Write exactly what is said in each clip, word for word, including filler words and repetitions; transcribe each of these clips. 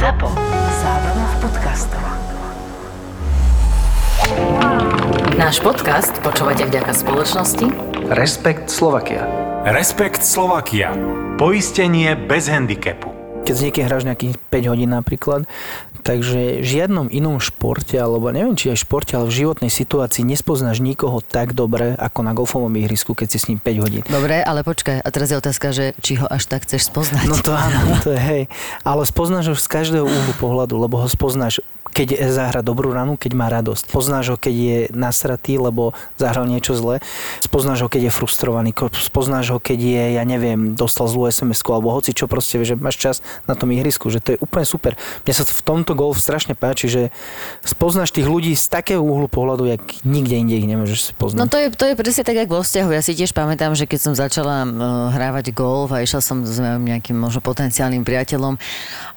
Zapo. Zábrná v podcastov. Náš podcast počúvate vďaka spoločnosti Respekt Slovakia. Respekt Slovakia. Poistenie bez handicapu. Keď z niekým hráš nejakých päť hodín napríklad, takže v žiadnom inom športe, alebo neviem či aj športe, ale v životnej situácii nespoznáš nikoho tak dobre ako na golfovom ihrisku, keď si s ním päť hodín. Dobre, ale počkaj, a teraz je otázka, že či ho až tak chceš spoznať. No to áno, to je hej. Ale spoznáš ho z každého úhlu pohľadu, lebo ho spoznáš, keď zahra dobrú ranu, keď má radosť. Poznáš ho, keď je nasratý, lebo zahral niečo zle. Spoznáš ho, keď je frustrovaný. Spoznáš ho, keď je, ja neviem, dostal zlú es em esku alebo hoci čo, proste vieš, že máš čas na tom ihrisku, že to je úplne super. Mne sa v tomto golf strašne páči, že spoznáš tých ľudí z takého úhlu pohľadu, jak nikde inde ich nemôžeš poznať. No to je, to je presne tak, jak vo vzťahu. Ja si tiež pamätám, že keď som začala hrávať golf a išla som s nejakým možno potenciálnym priateľom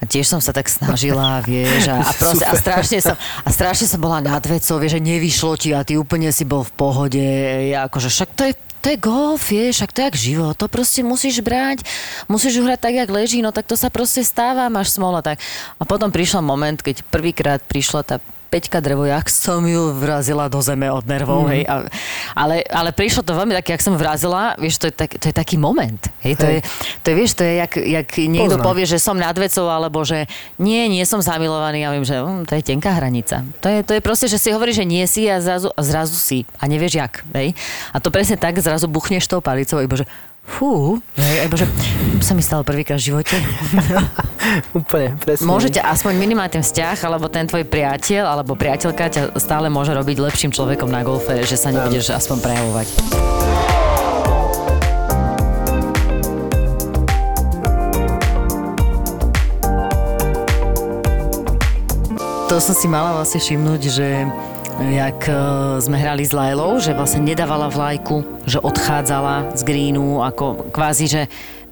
a tiež som sa tak snažila, vieš, a, a proste, a strašne som, a strašne som bola nad vecou, vieš, že nevyšlo ti a ty úplne si bol v pohode. Ja akože, však to je, to je golf, vieš, však to je jak život. To proste musíš brať, musíš ju hrať tak, jak leží, no tak to sa proste stáva, máš smola, tak. A potom prišiel moment, keď prvýkrát prišla tá peťka drevojak, som ju vrazila do zeme od nervov, mm. hej. A, ale, ale prišlo to veľmi také, jak som vrazila, vieš, to je, tak, to je taký moment, hej. To, hej. Je, to je, vieš, to je, jak, jak niekto Poznam. povie, že som nad vecou, alebo že nie, nie som zamilovaný, ja viem, že hm, to je tenká hranica. To je, to je proste, že si hovoríš, že nie si a zrazu, a zrazu si a nevieš jak, hej. A to presne tak, zrazu buchneš tou palicou, iba že fú, hej, bože, sa mi stalo prvýkrát v živote. Úplne, presne. Môžete aspoň minimálne ten vzťah, alebo ten tvoj priateľ, alebo priateľka ťa stále môže robiť lepším človekom na golfe, že sa nebudeš aspoň prejavovať. To som si mala vlastne všimnúť, že jak sme hrali s Lailou, že vlastne nedávala vlajku, že odchádzala z greenu, ako kvázi, že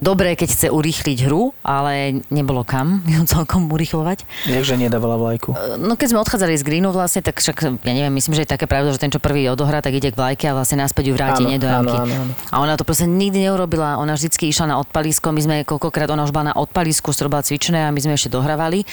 dobre, keď chce urýchliť hru, ale nebolo kam ju celkom urýchlovať. Takže nedávala vlajku. No keď sme odchádzali z greenu vlastne, tak však, ja neviem, myslím, že je také pravidlo, že ten, čo prvý odohrá, tak ide k vlajke a vlastne náspäť ju vráti, nie do jamky. A ona to proste nikdy neurobila, ona vždycky išla na odpalisko, my sme koľkokrát, ona už bola na odpalisku, strobala cvičné a my sme ešte dohrávali.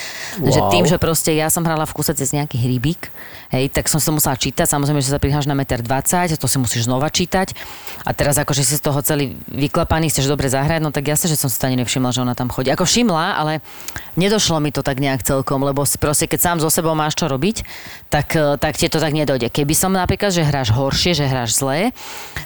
Wow. Že tým, že proste ja som hrala v kuse cez nejaký hríbik, hej, tak som sa musela čítať, samozrejme, že sa prihláš na jeden dvadsať metra, to si musíš znova čítať. A teraz akože si z toho celý vyklapaný, chceš dobre zahrať, no tak jasne, že som sa ani nevšimla, že ona tam chodí. Ako všimla, ale nedošlo mi to tak nejak celkom, lebo proste keď sám so sebou máš čo robiť, tak, tak ti to tak nedojde. Keby som napríklad, že hráš horšie, že hráš zlé,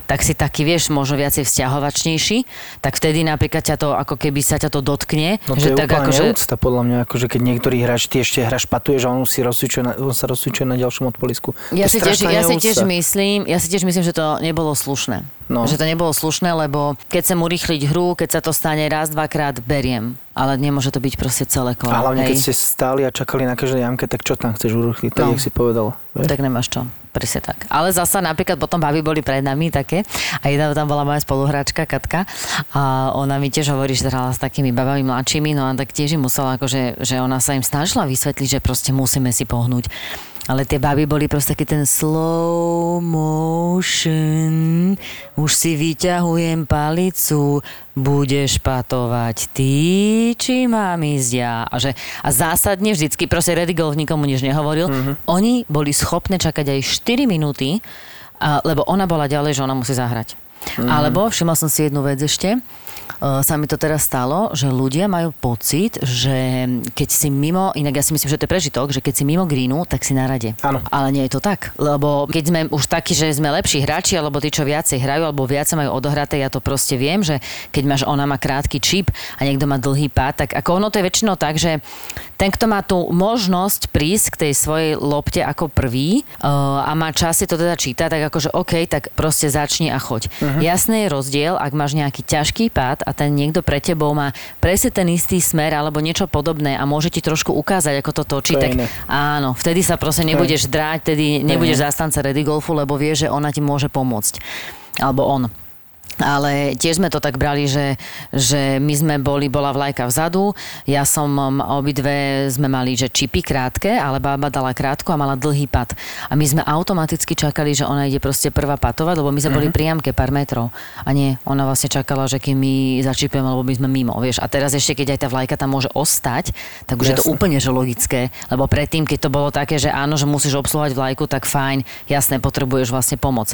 tak si taký, vieš, možno viacej vzťahovačnejší, tak vtedy napríklad ťa to, ako keby sa ťa to dotkne. No to že je tak, úplne akože neúcta, podľa mňa, akože keď niektorý hráč, ty ešte hráš patuješ a on, si rozsvičuje na, on sa rozsvičuje na ďalšom odpalisku. Ja si, tiež, ja, si tiež myslím, ja si tiež myslím, že to nebolo slušné. No. Že to nebolo slušné, lebo keď chcem urýchliť hru, keď sa to stane raz, dvakrát, beriem. Ale nemôže to byť proste celé kolo. A hlavne, hej, keď ste stáli a čakali na každej jamke, tak čo tam chceš urýchliť, tak no, jak si povedala. Vieš? Tak nemáš čo, presne tak. Ale zasa napríklad potom baby boli pred nami také a jedna tam bola moja spoluhráčka Katka a ona mi tiež hovorí, že hrala s takými babami mladšími, no a tak tiež im musela, akože, že ona sa im snažila vysvetliť, že proste musíme si pohnúť. Ale tie baby boli proste taký ten slow motion, už si vyťahujem palicu, budeš patovať ty, či mám ísť ja. A, že, a zásadne vždycky, proste Reddy Golf nikomu nič nehovoril, mm-hmm. Oni boli schopné čakať aj štyri minúty, a, lebo ona bola ďalej, že ona musí zahrať. Mm-hmm. Alebo, všimla som si jednu vec ešte, sa mi to teraz stalo, že ľudia majú pocit, že keď si mimo, inak ja si myslím, že to je prežitok, že keď si mimo greenu, tak si na rade. Áno. Ale nie je to tak, lebo keď sme už takí, že sme lepší hráči, alebo tí, čo viacej hrajú, alebo viac sa majú odohraté, ja to proste viem, že keď máš, ona má krátky čip a niekto má dlhý pád, tak ako ono to je väčšinou tak, že ten, kto má tú možnosť prísť k tej svojej lopte ako prvý a má čas si to teda čítať, tak akože OK, tak proste začni a choď. Uh-huh. Jasný je rozdiel, ak máš nejaký ťažký pád a ten niekto pre tebou má presne ten istý smer alebo niečo podobné a môže ti trošku ukázať, ako to točí, tak áno, vtedy sa proste nebudeš dráť, vtedy nebudeš zástanca Reddy Golfu, lebo vieš, že ona ti môže pomôcť. Alebo on. Ale tiež sme to tak brali, že, že my sme boli, bola vlajka vzadu, ja som, obidve sme mali, že čipy krátke, ale bába dala krátku a mala dlhý pad. A my sme automaticky čakali, že ona ide proste prvá patovať, lebo my sme mm-hmm. boli pri jamke pár metrov. A nie, ona vlastne čakala, že kým my začipujeme, lebo my sme mimo, vieš. A teraz ešte, keď aj tá vlajka tam môže ostať, tak už Jasne. Je to úplne že logické. Lebo predtým, keď to bolo také, že áno, že musíš obsluhovať vlajku, tak fajn, jasné, potrebuješ vlastne pomoc.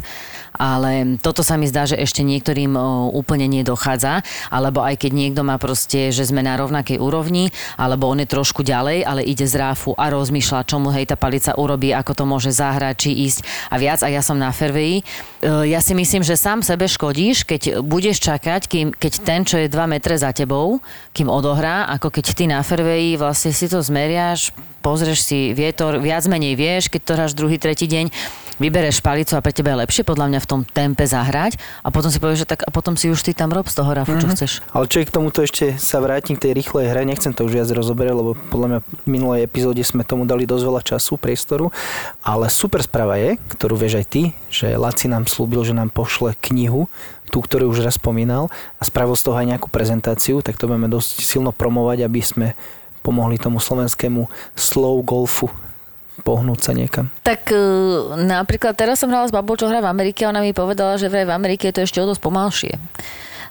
Ale toto sa mi zdá, že ešte niekto ktorým úplne nedochádza, alebo aj keď niekto má proste, že sme na rovnakej úrovni, alebo on je trošku ďalej, ale ide z ráfu a rozmýšľa, čo mu hej tá palica urobí, ako to môže zahrať, či ísť a viac. A ja som na fairwayi. Ja si myslím, že sám sebe škodíš, keď budeš čakať, kým, keď ten, čo je dva metre za tebou, kým odohrá, ako keď ty na fairwayi vlastne si to zmeriaš, pozrieš si vietor, viac menej vieš, keď to hráš druhý, tretí deň, vybereš palicu a pre teba je lepšie podľa mňa v tom tempe zahrať a potom si povieš, že tak a potom si už ty tam rob z toho rafu, čo mm-hmm. chceš. Ale čo je k tomuto ešte sa vrátim k tej rýchlej hre, nechcem to už viac rozoberať, lebo podľa mňa v minulej epizóde sme tomu dali dosť veľa času, priestoru, ale super správa je, ktorú vieš aj ty, že Laci nám slúbil, že nám pošle knihu, tú, ktorú už raz spomínal a spravil z toho aj nejakú prezentáciu, tak to budeme dosť silno promovať, aby sme pomohli tomu slovenskému slow golfu pohnúť sa niekam. Tak napríklad teraz som hrala s babou, čo hrá v Amerike, ona mi povedala, že vraj v Amerike je to ešte o dosť pomalšie.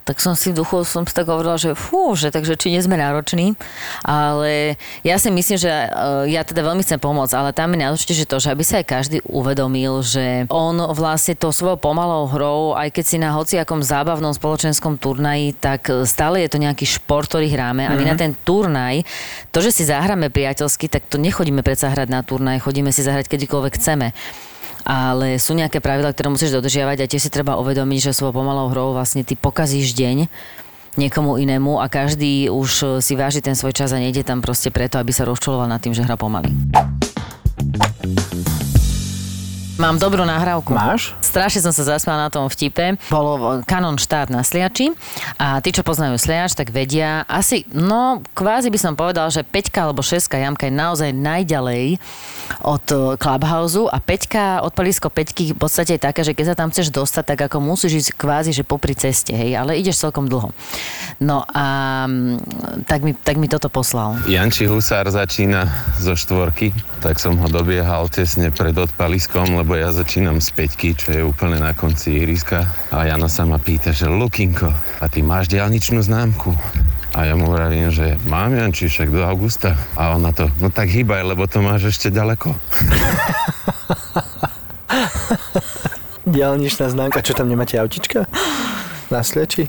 Tak som si v duchu, som si tak hovorila, že fú, že takže či nie sme nároční, ale ja si myslím, že ja teda veľmi chcem pomôcť, ale tam je najdôležitejšie to, že aby sa aj každý uvedomil, že on vlastne to svojou pomalou hrou, aj keď si na hociakom zábavnom spoločenskom turnaji, tak stále je to nejaký šport, ktorý hráme a my mm-hmm. na ten turnaj, to, že si zahráme priateľsky, tak to nechodíme predsa hrať na turnaj, chodíme si zahrať kedykoľvek chceme. Ale sú nejaké pravidlá, ktoré musíš dodržiavať a tiež si treba uvedomiť, že svojou pomalou hrou vlastne ty pokazíš deň niekomu inému a každý už si váži ten svoj čas a nejde tam proste preto, aby sa rozčuloval nad tým, že hra pomaly. Mám dobrú nahrávku. Máš? Strašne som sa zasmiala na tom vtipe. Bolo kanon štát na Sliači a tí, čo poznajú Sliač, tak vedia asi, no kvázi by som povedal, že päťka alebo šestka jamka je naozaj najďalej od clubhouse a päťka, odpalisko päťky v podstate je také, že keď sa tam chceš dostať, tak ako musíš ísť kvázi, že popri ceste, hej, ale ideš celkom dlho. No a tak mi, tak mi toto poslal. Janči Husár začína zo štvorky, tak som ho dobiehal tesne pred odpaliskom, lebo ja začínam z päťky, čo je úplne na konci ihriska. A Jana sa ma pýta, že Lukinko, a ty máš diaľničnú známku? A ja mu hovorím, že mám, Janči, však do augusta. A ona to, no tak hýbaj, lebo to máš ešte ďaleko. Diaľničná známka, čo tam nemáte autička? Na Sliači?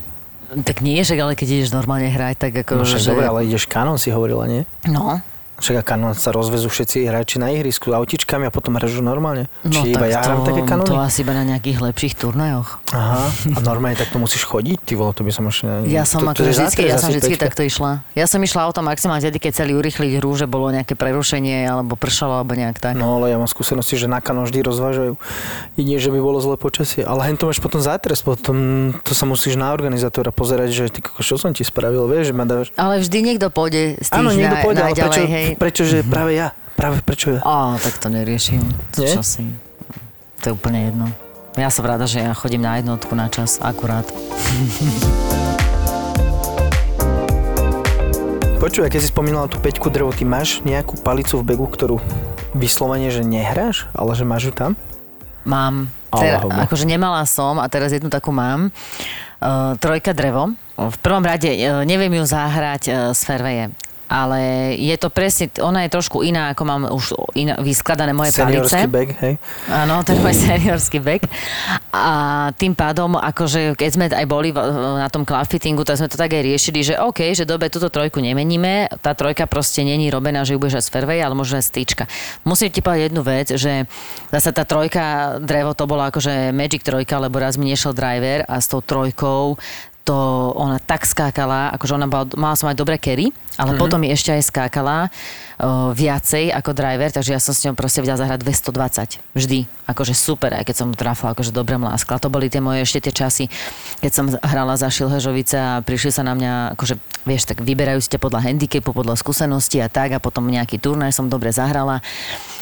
Tak nie, že ale keď ideš normálne hrať, tak ako... No však že... dobre, ale ideš kanon, si hovorila, nie? No. Však a kanon sa rozvezú všetci hráči na ihrisku autičkami a potom hražú normálne. No či iba ja hrám také kanóny? To asi iba na nejakých lepších turnajoch. Aha, a normálne tak to musíš chodiť? Ty vole, to by som ešte... Ja som to, ako vždycky, ja som vždycky takto išla. Ja som išla o tom maximálne vtedy, keď chceli urýchliť hru, že bolo nejaké prerušenie alebo pršalo alebo nejak tak. No ale ja mám skúsenosti, že na kanon vždy rozvážajú. Jedine, že by bolo zlé počasie. Ale hen to máš potom zátres, potom to sa musíš na organizátora pozerať, že ty, čo som ti spravil, vieš, že ma dávaš. Ale vždy niekto pôjde z tých Áno, niekto pôjde, ale prečo, hej. Prečože mm-hmm. práve ja, práve prečo ja. Á, tak to neriešim, to čo si, to je úplne jedno. Ja som rada, že ja chodím na jednotku na čas, akurát. Počuj, keď si spomínala tú päťku drevo, ty máš nejakú palicu v begu, ktorú vyslovene, že nehráš, ale že máš ju tam? Mám, Ter- akože nemala som a teraz jednu takú mám. Uh, trojka drevo. V prvom rade uh, neviem ju zahrať uh, z fairwaye. Ale je to presne, ona je trošku iná, ako mám už iná, vyskladané moje palice. Seniorský bag, hej? Áno, to je môj seniorský bag. A tým pádom, akože keď sme aj boli na tom club fittingu, tak sme to tak aj riešili, že OK, že dobre, túto trojku nemeníme, tá trojka proste není robená, že ju budeš aj z fairway, ale možno aj z týčka. Musím ti povedať jednu vec, že zase tá trojka, drevo, to bolo akože magic trojka, lebo raz mi nešiel driver a s tou trojkou to ona tak skákala, akože ona mala, mala som aj dobré carry Ale mm-hmm. potom ešte aj skákala o, viacej ako driver, takže ja som s ňou proste vedela zahrať dvestodvadsať. Vždy. Akože super, aj keď som trafla, akože dobre mláskla. To boli tie moje ešte tie časy, keď som hrala za Šilhežovice a prišli sa na mňa, akože vieš, tak vyberajú si ťa podľa handicapu, podľa skúsenosti a tak a potom nejaký turnaj som dobre zahrala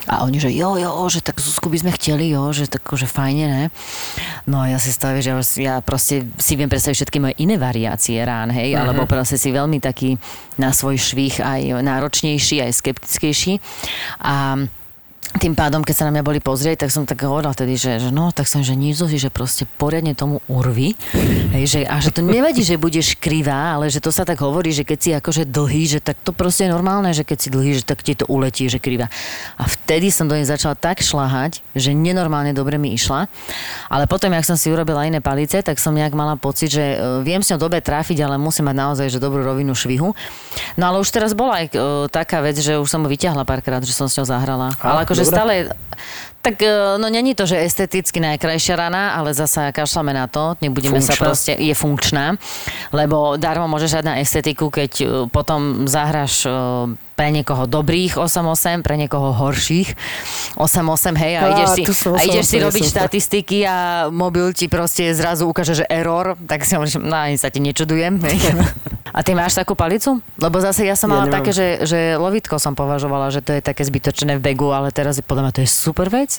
a oni, že jo, jo, že tak Zuzku by sme chceli, jo, že tak akože fajne, ne? No ja si stavím, že ja proste si viem predstaviť všetky moje iné variácie rán, hej, mm-hmm. alebo proste si veľmi taký na svoj švih aj náročnejší, aj skeptickejší a tým pádom, keď sa na mňa boli pozrieť, tak som tak hovorila vtedy, že, že no, tak som, že nič Zuzi, že proste poriadne tomu urvi. Hej, že, a že to nevadí, že budeš krivá, ale že to sa tak hovorí, že keď si akože dlhý, že tak to proste je normálne, že keď si dlhý, že tak ti to uletí, že krivá. A vtedy som do nej začala tak šľahať, že nenormálne dobre mi išla. Ale potom, jak som si urobila iné palice, tak som nejak mala pocit, že viem s ňou dobre trafiť, ale musím mať naozaj že dobrú rovinu švihu. No ale už teraz bola aj e, taká vec, že už som ho vyťahla párkrát, že som s ňou zahrala. Ale akože dobre. Stále, tak no není to, že esteticky najkrajšia rana, ale zasa kašľame na to, nebudeme funkčná. Sa proste, je funkčná, lebo darmo môžeš dať na estetiku, keď potom zahráš pre niekoho dobrých osem osem, pre niekoho horších osem osem, hej, a ideš si, a ideš si robiť štatistiky a mobil ti proste zrazu ukáže, že error, tak si hovoríš, no ani sa ti nečudujem. A ty máš takú palicu? Lebo zase ja som mala ja také, že, že lovítko som považovala, že to je také zbytočné v begu, ale teraz je podľa mňa, to je super vec.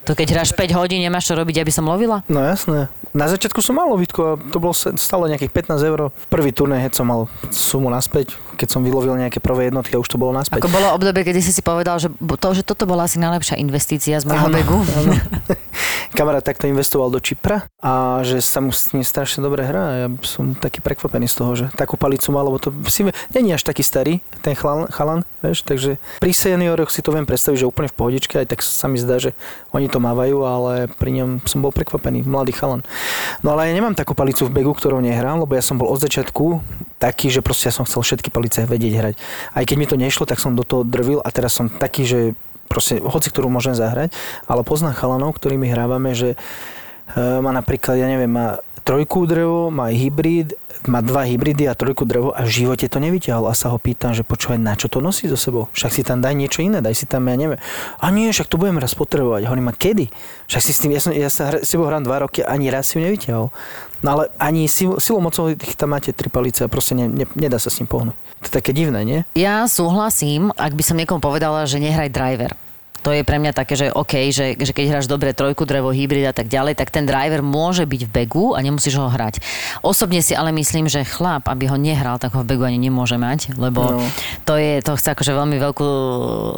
To keď hráš päť hodín, nemáš čo robiť, aby som lovila? No jasné. Na začiatku som mal lovítko a to bolo stále nejakých pätnásť eur. Prvý turnej som mal sumu naspäť, keď som vylovil nejaké prvé jednotky a už to bolo naspäť. Ako bolo obdobie, kedy si si povedal, že, to, že toto bola asi najlepšia investícia z môjho begu? Áno. Kamarát takto investoval do čipra a že sa mu s ním strašne dobre hrá a ja som taký prekvapený z toho, že takú palicu mal, lebo to si není až taký starý, ten chalan, chalan, vieš, takže pri senioroch si to viem predstaviť, že úplne v pohodičke, aj tak sa mi zdá, že oni to mávajú, ale pri ňom som bol prekvapený, mladý chalan. No ale ja nemám takú palicu v begu, ktorou nehrám, lebo ja som bol od začiatku taký, že proste ja som chcel všetky palice vedieť hrať. Aj keď mi to nešlo, tak som do toho drvil a teraz som taký, že proste hoci ktorú môžem zahrať, ale poznám chalanov, ktorými hrávame, že má napríklad, ja neviem, má trojku drevo, má hybrid, má dva hybridy a trojku drevo a v živote to nevyťahol a sa ho pýtam, že počúvaj, na čo to nosí so sebou? Však si tam daj niečo iné, daj si tam, ja neviem. A nie, však to budem raz potrebovať. Hovorím, a kedy? Však si s tým, ja, som, ja sa s tebou hrám dva roky a ani raz si ju nevyťahol. No ale ani silou silo mocou tam máte tri palice a proste ne, ne, nedá sa s ním pohnúť. To je také divné, nie? Ja súhlasím, ak by som niekomu povedala, že nehraj driver. To je pre mňa také, že OK, že, že keď hráš dobre trojku, drevo, hybrid a tak ďalej, tak ten driver môže byť v begu a nemusíš ho hrať. Osobne si ale myslím, že chlap, aby ho nehral, tak ho v begu ani nemôže mať, lebo no. to je, to chce akože veľmi veľkú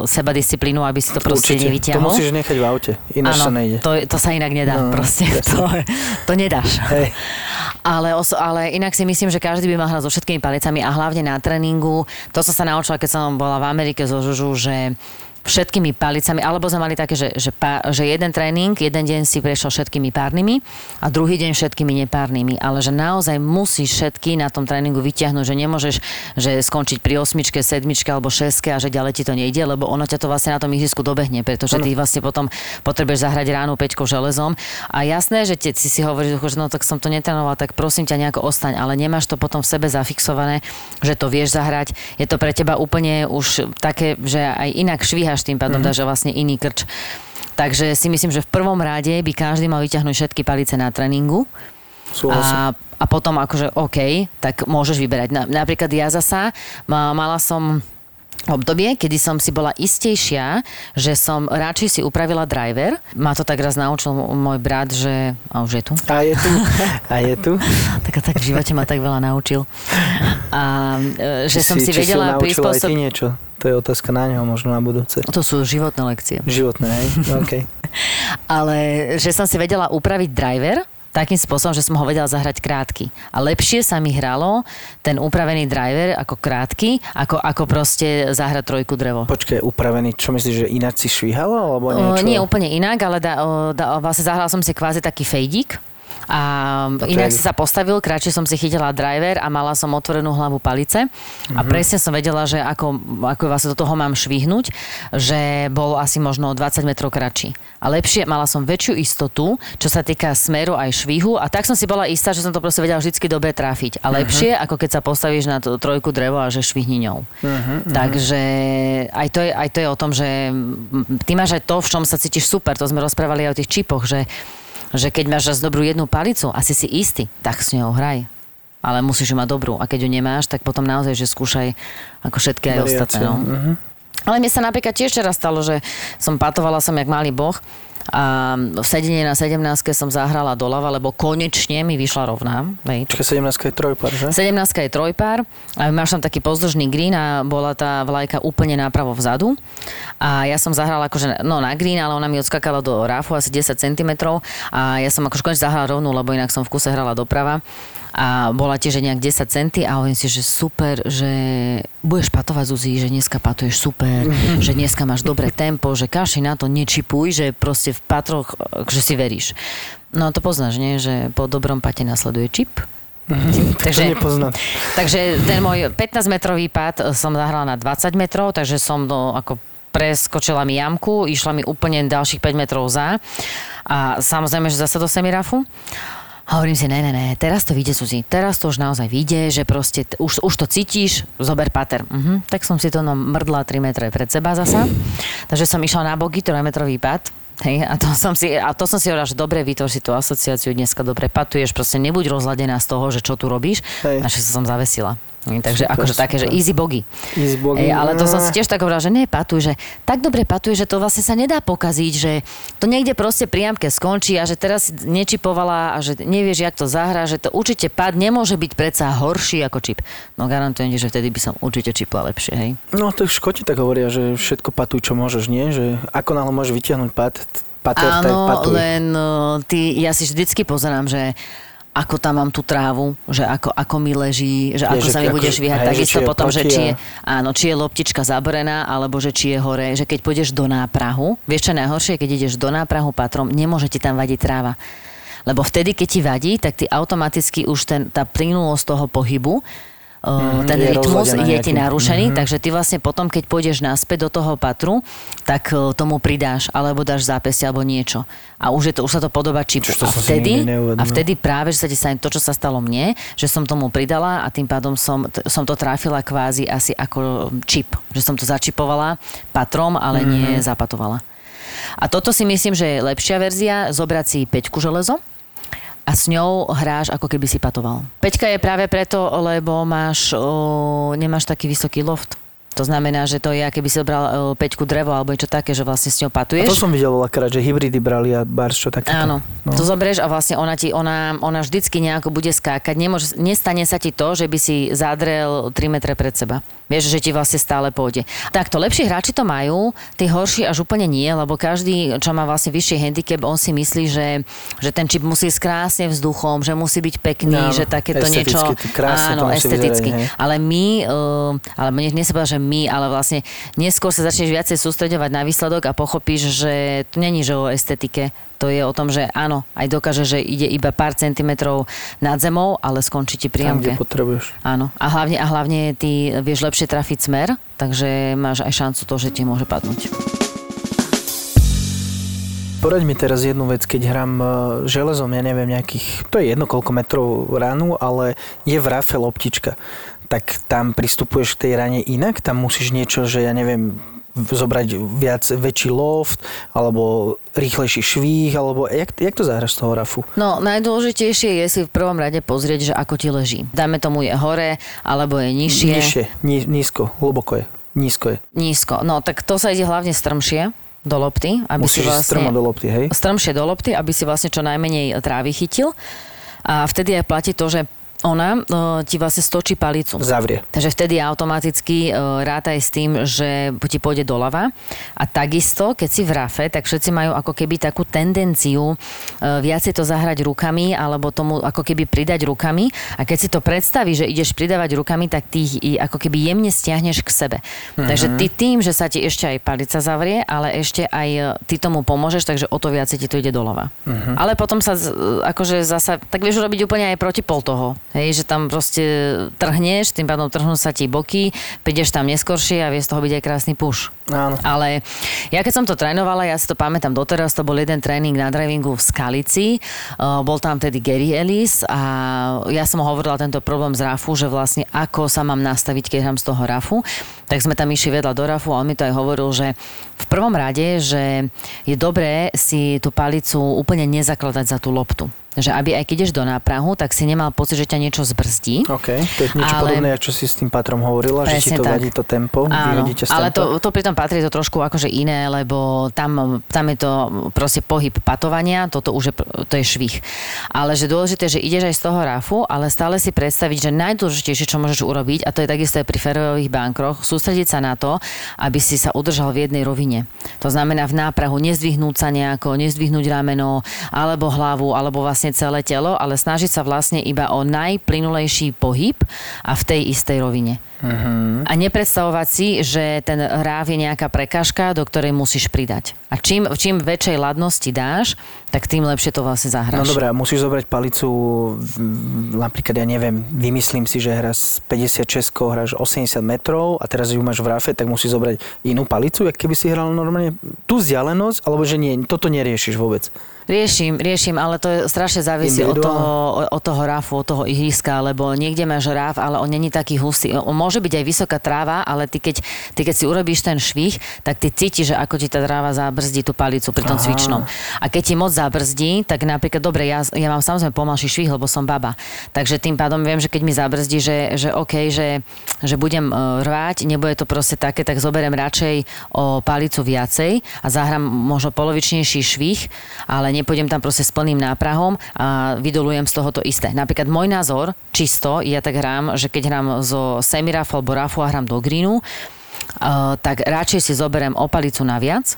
sebadisciplínu, aby si to proste určite nevyťahol. To musíš nechať v aute, ináč ano, sa nejde. To, to sa inak nedá, no, proste. To, to nedáš. Hey. Ale, oso, ale inak si myslím, že každý by mal hrať so všetkými palicami a hlavne na tréningu. To som sa naučila, keď som bola v Amerike so Žužu, že všetkými palicami, alebo sme mali také, že, že, pá, že jeden tréning, jeden deň si prešiel všetkými párnymi a druhý deň všetkými nepárnymi, ale že naozaj musíš všetky na tom tréningu vyťahnuť, že nemôžeš že skončiť pri osmičke, sedmičke alebo šeske a že ďalej ti to nejde, lebo ono ťa to vlastne na tom ihrisku dobehne, pretože ty vlastne potom potrebuješ zahrať ránu peťkou železom a jasné, že te, si si hovoríš, že no tak som to netrénoval, tak prosím ťa nejako ostaň, ale nemáš to potom v sebe zafixované, že to vieš zahrať, je to pre teba úplne už také, že aj inak švíha až tým pádom dáš mm-hmm. vlastne iný krč. Takže si myslím, že v prvom rade by každý mal vyťahnuť všetky palice na tréningu. A, a potom akože OK, tak môžeš vyberať. Na, napríklad ja zasa mala som obdobie, kedy som si bola istejšia, že som radšej si upravila driver. Ma to tak raz naučil môj brat, že... A už je tu. A je tu. A je tu. tak, tak v živote ma tak veľa naučil. A že či som si, si vedela prispôsob... To je otázka na ňoho, možno na budúce. To sú životné lekcie. Životné, hej? OK. Ale že som si vedela upraviť driver takým spôsobom, že som ho vedela zahrať krátky. A lepšie sa mi hralo ten upravený driver ako krátky, ako, ako proste zahrať trojku drevo. Počkej, upravený, čo myslíš, že ináč si švíhala? Alebo niečo? O, nie úplne inak, ale da, o, da, vlastne zahrala som si kvázi taký fejdík. A to inak si sa postavil, kráčie som si chytila driver a mala som otvorenú hlavu palice. Mm-hmm. A presne som vedela, že ako, ako vlastne do toho mám švihnúť, že bol asi možno dvadsať metrov kratší. A lepšie, mala som väčšiu istotu, čo sa týka smeru aj švihu. A tak som si bola istá, že som to proste vedela vždycky dobre trafiť. A lepšie, mm-hmm. ako keď sa postavíš na to, trojku drevo a že švihni ňou. Mm-hmm. Takže aj to, je, aj to je o tom, že ty máš aj to, v čom sa cítiš super. To sme rozprávali aj o tých čipoch, že že keď máš dobrú jednu palicu a si si istý, tak s ňou hraj. Ale musíš ju mať dobrú. A keď ju nemáš, tak potom naozaj, že skúšaj ako všetky aj ostatné. No. Uh-huh. Ale mne sa napríklad tiež včera stalo, že som patovala som jak malý boh a v sedenie na sedemnástke som zahrala doľava, lebo konečne mi vyšla rovná. Čiže sedemnáctka je trojpár, že? sedemnáctka je trojpár. A máš tam taký pozdĺžný green a bola tá vlajka úplne napravo vzadu. A ja som zahrala akože no, na green, ale ona mi odskakala do ráfu asi desať centimetrov a ja som akože konečne zahrala rovnú, lebo inak som v kuse hrala doprava. A bola tiež nejak desať centí a hovorím si, že super, že budeš patovať, Zuzi, že dneska patuješ super, že dneska máš dobré tempo, že kaši na to, nečipuj, že proste v patroch, že si veríš. No to poznáš, nie? Že po dobrom pate nasleduje čip. Mm-hmm. Takže, takže ten môj pätnásťmetrový pád som zahrala na dvadsať metrov, takže som no, ako preskočila mi jamku, išla mi úplne ďalších päť metrov za a samozrejme, že zase do semirafu. A hovorím si, ne, ne, ne, teraz to vyjde, Suzi, teraz to už naozaj vyjde, že proste, t- už, už to cítiš, zober pater. Uh-huh. Tak som si to no, mrdla tri metre pred seba zasa, takže som išla na boky, trojmetrový pad, hej, a to som si, a to som si hovorila, že dobre, vytvor si tú asociáciu, dneska dobre patuješ, proste nebuď rozladená z toho, že čo tu robíš, hej. A že som zavesila. Takže super, akože super. Také, že easy bogy. Easy bogy. Ej, ale to som si tiež tak hovorila, že ne, patuj, že tak dobre patuj, že to vlastne sa nedá pokaziť, že to niekde proste priamke skončí a že teraz si nečipovala a že nevieš, jak to zahrá, že to určite pad nemôže byť predsa horší ako čip. No garantujem ti, že vtedy by som určite čipla lepšie, hej? No to v Škoti tak hovoria, že všetko patuj, čo môžeš, nie? Že ako náhle môžeš vytiahnuť pad, pater, tak patuj. Áno, len ty, ja si vždycky pozerám, že ako tam mám tú trávu, že ako, ako mi leží, že je, ako že sa mi bude švíhať. Takisto potom, že či je, áno, či je loptička zabrená, alebo že či je hore, že keď pôjdeš do náprahu, vieš čo najhoršie, keď ideš do náprahu patrom, nemôže ti tam vadiť tráva. Lebo vtedy, keď ti vadí, tak ty automaticky už ten, tá plynulosť toho pohybu, mm, ten je rytmus je nejaký ti narušený, mm-hmm. Takže ty vlastne potom, keď pôjdeš naspäť do toho patru, tak tomu pridáš, alebo dáš zápesť, alebo niečo. A už, je to, už sa to podobá čipu. A vtedy, a vtedy práve, že sa ti sa to, čo sa stalo mne, že som tomu pridala a tým pádom som, t- som to tráfila kvázi asi ako čip. Že som to začipovala patrom, ale mm-hmm. nezapatovala. A toto si myslím, že je lepšia verzia, zobrať si peťku železo, a s ňou hráš, ako keby si patoval. Peťka je práve preto, lebo máš, o, nemáš taký vysoký loft. To znamená, že to je, keby si obral o, peťku drevo alebo niečo také, že vlastne s ňou patuješ. A to som videl veľakrát, že hybridy brali a bars, čo takéto. Áno, no. To zoberieš a vlastne ona, ti, ona, ona vždycky nejako bude skákať. Nemôže, nestane sa ti to, že by si zadrel tri metre pred seba. Vieš, že ti vlastne stále pôjde. Takto, lepší hráči to majú, tí horší až úplne nie, lebo každý, čo má vlastne vyšší handicap, on si myslí, že, že ten čip musí ísť krásne vzduchom, že musí byť pekný, no, že takéto niečo... Krásne, áno, esteticky. Vyzerať, ale my, uh, ale mne, mne sa povedal, že my, ale vlastne neskôr sa začneš viacej sústredovať na výsledok a pochopíš, že to není, že o estetike. To je o tom, že áno, aj dokáže, že ide iba pár centimetrov nad zemou, ale skončí ti priamke. Tam, kde potrebuješ. Áno. A hlavne, a hlavne ty vieš lepšie trafiť smer, takže máš aj šancu to, že ti môže padnúť. Poraď mi teraz jednu vec, keď hrám železom, ja neviem, nejakých, to je jedno koľko metrov ránu, ale je v rafe loptička. Tak tam pristupuješ k tej rane inak? Tam musíš niečo, že ja neviem... zobrať viac, väčší loft alebo rýchlejší švih alebo jak, jak to zahraš z toho rafu? No najdôležitejšie je si v prvom rade pozrieť, že ako ti leží. Dáme tomu je hore alebo je nižšie. Nižšie, ní, nízko, hlboko je, nízko je. Nízko, no tak to sa ide hlavne strmšie do lopty. Aby musíš si vlastne, strmo do lopty, hej? Strmšie do lopty, aby si vlastne čo najmenej trávy chytil a vtedy aj platí to, že ona ti vlastne stočí palicu. Zavrie. Takže vtedy automaticky rátaj s tým, že ti pôjde doľava. A takisto, keď si v rafe, tak všetci majú ako keby takú tendenciu viacej to zahrať rukami, alebo tomu ako keby pridať rukami. A keď si to predstavíš, že ideš pridávať rukami, tak ty ich ako keby jemne stiahneš k sebe. Mhm. Takže ty tým, že sa ti ešte aj palica zavrie, ale ešte aj ty tomu pomôžeš, takže o to viacej ti to ide doľava. Mhm. Ale potom sa akože zasa, tak vieš urobiť úplne aj proti pol toho. Hej, že tam proste trhneš, tým pádom trhnú sa ti boky, prídeš tam neskoršie a vie z toho byť aj krásny puš. Áno. Ale ja keď som to trénovala, ja si to pamätám doteraz, to bol jeden tréning na drivingu v Skalici. Uh, bol tam tedy Gary Ellis a ja som hovorila tento problém z rafu, že vlastne ako sa mám nastaviť, keď hram z toho rafu. Tak sme tam išli vedľa do rafu a on mi to aj hovoril, že v prvom rade, že je dobré si tú palicu úplne nezakladať za tú loptu. Že aby aj keď ideš do náprahu, tak si nemal pocit, že ťa niečo zbrzdí. OK, to je niečo ale... podobné, čo si s tým pátrom hovorila, presne že ti to vadí to tempo. Áno, tempo. Ale to, to pri tom pátri je to trošku akože iné, lebo tam, tam je to proste pohyb patovania, toto už je, to je švih. Ale že dôležité, že ideš aj z toho rafu, ale stále si predstaviť, že najdôležitejšie, čo môžeš urobiť, a to je takisto aj pri ferových bankroch, sústrediť sa na to, aby si sa udržal v jednej rovine. To znamená v náprahu nezdvihnúť sa nejako, nezdvihnúť rameno, alebo hlavu, alebo vlastne celé telo, ale snažiť sa vlastne iba o najplynulejší pohyb a v tej istej rovine. Uh-huh. A nepredstavovať si, že ten ráv je nejaká prekážka, do ktorej musíš pridať. A čím, čím väčšej ladnosti dáš, tak tým lepšie to vlastne zahráš. No dobré, musíš zobrať palicu, napríklad ja neviem, vymyslím si, že hráš päťdesiatšesť, hráš osemdesiat metrov a teraz ju máš v ráfe, tak musíš zobrať inú palicu, jak keby si hral normálne tú vzdialenosť, alebo že nie, toto neriešiš vôbec. Riešim, riešim, ale to je strašne závisí od toho, od toho ráfu, od toho ihriska, lebo niekde máš ráf, ale on není taký hustý. On môže byť aj vysoká tráva, ale ty keď, ty keď si urobíš ten švih, tak ty cítiš, že ako ti tá tráva zabrzdí tú palicu pri tom Aha. cvičnom. A keď ti moc zabrzdí, tak napríklad, dobre, ja, ja mám samozrejme pomalší švih, lebo som baba. Takže tým pádom viem, že keď mi zabrzdí, že, že OK, že, že budem rvať, nebude to proste také, tak zoberiem radšej o palicu viacej a zahrám možno polovičnejší švih, ale nepôjdem tam proste s plným náprahom a vydolujem z toho to isté. Napríklad môj názor, čisto, ja tak hrám, že keď hrám zo semirafu alebo rafu a hrám do greenu, uh, tak radšej si zoberiem o palicu naviac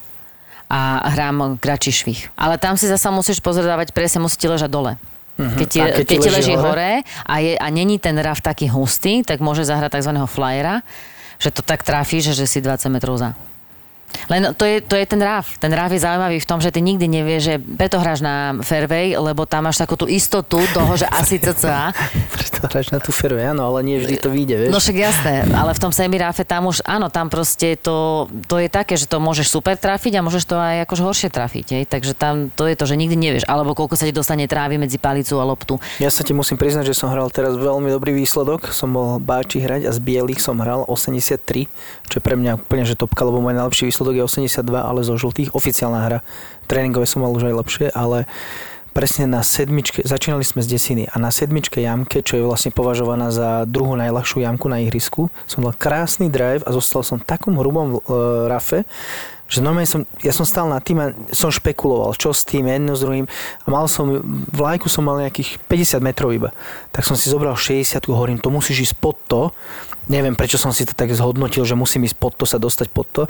a hrám kratší švih. Ale tam si zasa musíš pozerávať, presne musíte ležať dole. Keď ti, keď ti leží, leží hore a, je, a není ten raf taký hustý, tak môže zahrať tzv. Flyera, že to tak trafíš, že si dvadsať metrov za. Len to je, to je ten ráv. Ten ráv je zaujímavý v tom, že ty nikdy nevieš, že preto hráš na fairway, lebo tam máš takú tú istotu toho, že asi cca. Preto hráš na tú fairway, áno, ale nie vždy to vyjde, vieš. No však jasné, ale v tom semiráfe tam už, áno, tam proste to, to je také, že to môžeš super trafiť a môžeš to aj akože horšie trafiť, hej. Takže tam to je to, že nikdy nevieš, alebo koľko sa ti dostane trávy medzi palicu a loptu. Ja sa ti musím priznať, že som hral teraz veľmi dobrý výsledok. Som bol báči hrať a z bielých som hral osemdesiattri, čo je pre mňa úplne že topka, lebo môj najlepší výsledok je osemdesiatdva, ale zo žltých, oficiálna hra. Tréningové som mal už aj lepšie, ale presne na sedmičke, začínali sme z desiny a na sedmičke jamke, čo je vlastne považovaná za druhú najľahšiu jamku na ihrisku, som dal krásny drive a zostal som v takom hrubom e, rafe, že normálne som, ja som stál na tým a som špekuloval, čo s tým, jedno s druhým a mal som, v lajku som mal nejakých päťdesiat metrov iba, tak som si zobral šesťdesiat, hovorím, to musíš ísť pod to, neviem prečo som si to tak zhodnotil, že musím ísť pod to, sa dostať pod to,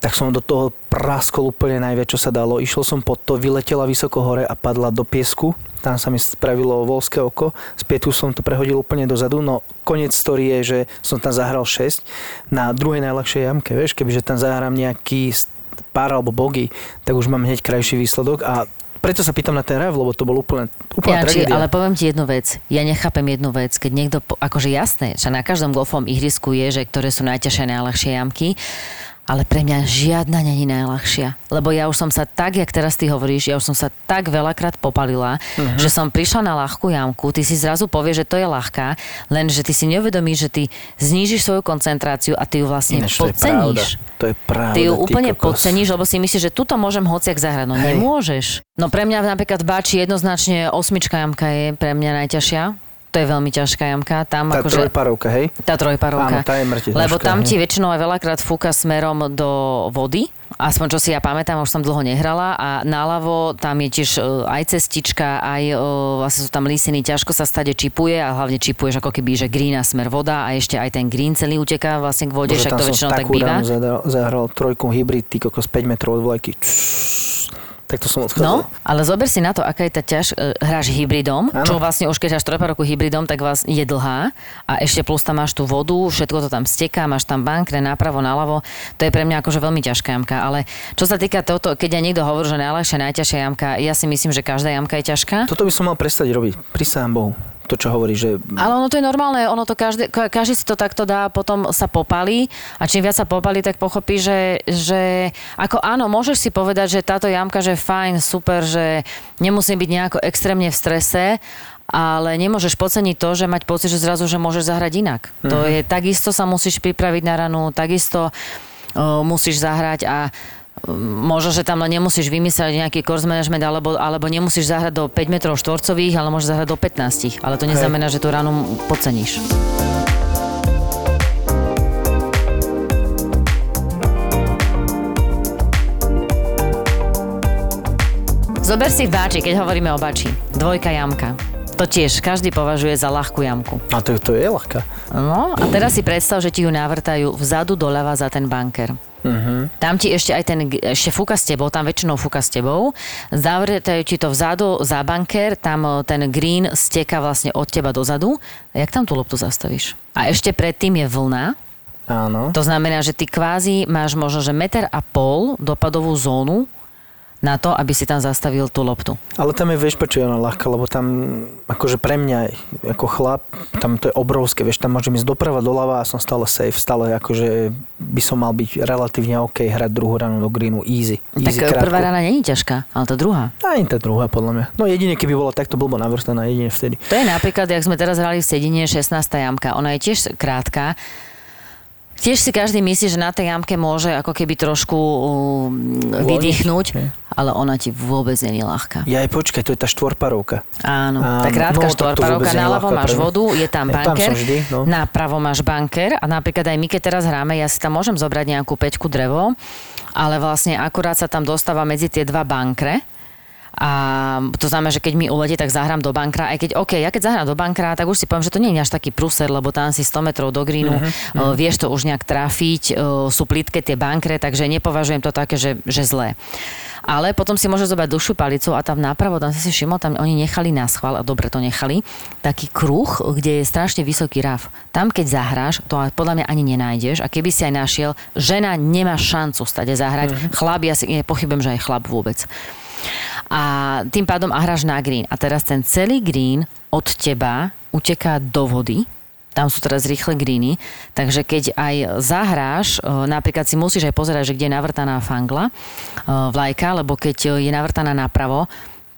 tak som do toho praskol úplne najviac, čo sa dalo, išiel som pod to, vyletela vysoko hore a padla do piesku, tam sa mi spravilo voľské oko, späť som to prehodil úplne dozadu, no koniec story je, že som tam zahral šesť na druhej najľahšej jamke, vieš, kebyže tam zahrám nejaký pár alebo bogy, tak už mám hneď krajší výsledok a preto sa pýtam na ten rev, lebo to bol úplne, úplne ja, tragédia. Či, ale poviem ti jednu vec. Ja nechápem jednu vec, keď niekto, po, akože jasné, že na každom golfovom ihrisku je, že ktoré sú najťažšie a najľahšie jamky, ale pre mňa žiadna není najľahšia. Lebo ja už som sa tak, jak teraz ty hovoríš, ja už som sa tak veľakrát popalila, uh-huh. že som prišla na ľahkú jamku, ty si zrazu povieš, že to je ľahká, len že ty si neuvedomíš, že ty znížiš svoju koncentráciu a ty ju vlastne Ineč, podceníš. To je pravda. To je pravda. Ty ju úplne kokos. podceníš, lebo si myslíš, že tuto môžem hociak zahrať. No Hej. nemôžeš. No pre mňa napríklad báči jednoznačne osmička jamka je pre mňa najťažšia. to je veľmi ťažká jamka. Tam, tá akože, trojparovka, hej? Tá trojparovka. Áno, tá je mŕte. Lebo tam ti väčšinou aj veľakrát fúka smerom do vody. Aspoň čo si ja pamätám, už som dlho nehrala. A naľavo tam je tiež aj cestička, aj vlastne sú tam lísiny. Ťažko sa stade čipuje a hlavne čipuješ ako keby, že green a smer voda a ešte aj ten green celý uteká vlastne k vode. Bože, však to väčšinou tak býva. Bože, tam som takú zahral trojku hybrid, ty kokos päť metrov od vlajky. Tak to som odchádzal. No, ale zober si na to, aká je tá ťaž... Hráš hybridom, ano. Čo vlastne už keď hráš trojparovku hybridom, tak vlastne je dlhá a ešte plus tam máš tú vodu, všetko to tam steká, máš tam bankre napravo, naľavo. To je pre mňa akože veľmi ťažká jamka, ale čo sa týka tohto, keď ja niekto hovorí, že najľahšia, najťažšia jamka, ja si myslím, že každá jamka je ťažká. Toto by som mal prestať robiť, prisahám Bohu. To, čo hovorí, že... Ale ono to je normálne, ono to každý, každý si to takto dá, potom sa popalí a čím viac sa popalí, tak pochopí, že, že ako áno, môžeš si povedať, že táto jamka, že fajn, super, že nemusím byť nejako extrémne v strese, ale nemôžeš podceniť to, že mať pocit, že zrazu, že môžeš zahrať inak. Mhm. To je, takisto sa musíš pripraviť na ranu, takisto uh, musíš zahrať a možno, že tam len nemusíš vymyslieť nejaký course management, alebo, alebo nemusíš zahrať do päť metrov štvorcových, ale môžeš zahrať do pätnásť. Ale to neznamená, že tú ránu podceníš. Zober si báči, keď hovoríme o báči. Dvojka jamka. To tiež každý považuje za ľahkú jamku. A to, to je ľahká. No a teraz si predstav, že ti ju navrtajú vzadu doľava za ten banker. Uh-huh. Tam ti ešte aj ten, ešte fúka s tebou, tam väčšinou fúka s tebou, zavretajú ti to vzadu za banker, tam ten green steká vlastne od teba dozadu. Jak tam tú loptu zastavíš? A ešte predtým je vlna. Áno. To znamená, že ty kvázi máš možno, že meter a pol dopadovú zónu na to, aby si tam zastavil tú loptu. Ale tam je, vieš, prečo je ona ľahká, lebo tam, akože pre mňa, ako chlap, tam to je obrovské, vieš, tam môžem ísť doprava, doľava a som stále safe, stále akože by som mal byť relatívne OK, hrať druhú ranu do greenu, easy. easy tak krátko. Prvá rana není ťažká, ale tá druhá. Ani tá druhá, podľa mňa. No jedine, keby bola takto blbo navrstaná, jedine vtedy. To je napríklad, jak sme teraz hrali v Sedine, šestnásta jamka, ona je tiež krátka. Tiež si každý myslí, že na tej jamke môže ako keby trošku uh, vydýchnuť, okay. Ale ona ti vôbec není ľahká. Ja aj počkaj, to je tá štvorparovka. Áno, áno. Tá krátka no, štvorparovka, naľavo máš pre... vodu, je tam ja, banker, tam vždy, no. Napravo máš banker a napríklad aj my, keď teraz hráme, ja si tam môžem zobrať nejakú peťku drevo, ale vlastne akurát sa tam dostáva medzi tie dva bankre. A to znamená, že keď mi uletí, tak zahrám do bankra. Aj keď, OK, ja keď zahrám do bankra, tak už si poviem, že to nie je až taký prúser, lebo tam si sto metrov do greenu, uh-huh, uh, vieš to už nejak trafiť, uh, sú plitké tie bankre, takže nepovažujem to také, že, že zlé. Ale potom si môže zobrať dlhšiu palicu a tam napravo, tam si si všimol, tam oni nechali na schvál, a dobre to nechali, taký kruh, kde je strašne vysoký raf. Tam, keď zahráš, to podľa mňa ani nenájdeš a keby si aj našiel, žena nemá šancu stade zahrať, uh-huh. Chlap, ja si nepochybujem, že aj chlap vôbec. A tým pádom a hráš na green. A teraz ten celý green od teba uteká do vody. Tam sú teraz rýchle greeny. Takže keď aj zahráš, napríklad si musíš aj pozerať, že kde je navrtaná fangla, vlajka, lebo keď je navrtaná napravo,